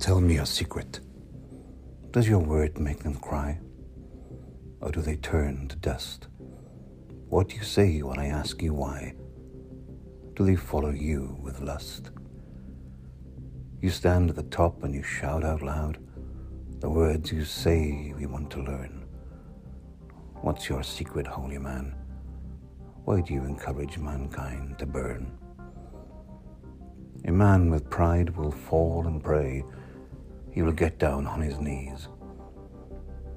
Tell me your secret. Does your word make them cry? Or do they turn to dust? What do you say when I ask you why? Do they follow you with lust? You stand at the top and you shout out loud the words you say we want to learn. What's your secret, holy man? Why do you encourage mankind to burn? A man with pride will fall and pray. He will get down on his knees.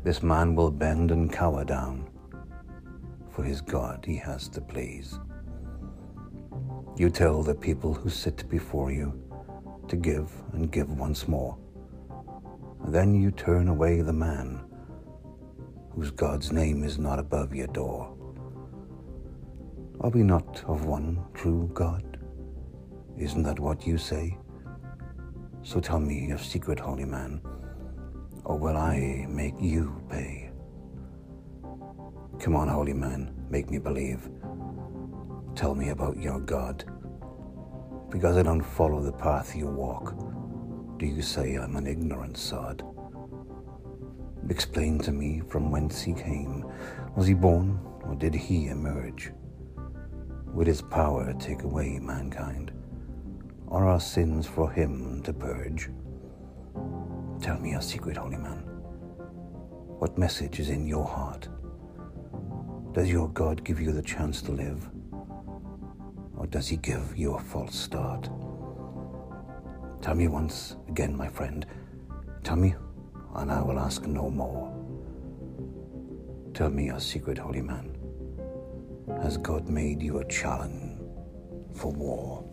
This man will bend and cower down, for his God he has to please. You tell the people who sit before you to give and give once more. And then you turn away the man whose God's name is not above your door. Are we not of one true God? Isn't that what you say? So tell me your secret, holy man, or will I make you pay? Come on, holy man, make me believe. Tell me about your God. Because I don't follow the path you walk, do you say I'm an ignorant sod? Explain to me from whence he came. Was he born, or did he emerge? Would his power take away mankind? Are our sins for him to purge? Tell me your secret, holy man. What message is in your heart? Does your God give you the chance to live? Or does he give you a false start? Tell me once again, my friend. Tell me, and I will ask no more. Tell me your secret, holy man. Has God made you a challenge for war?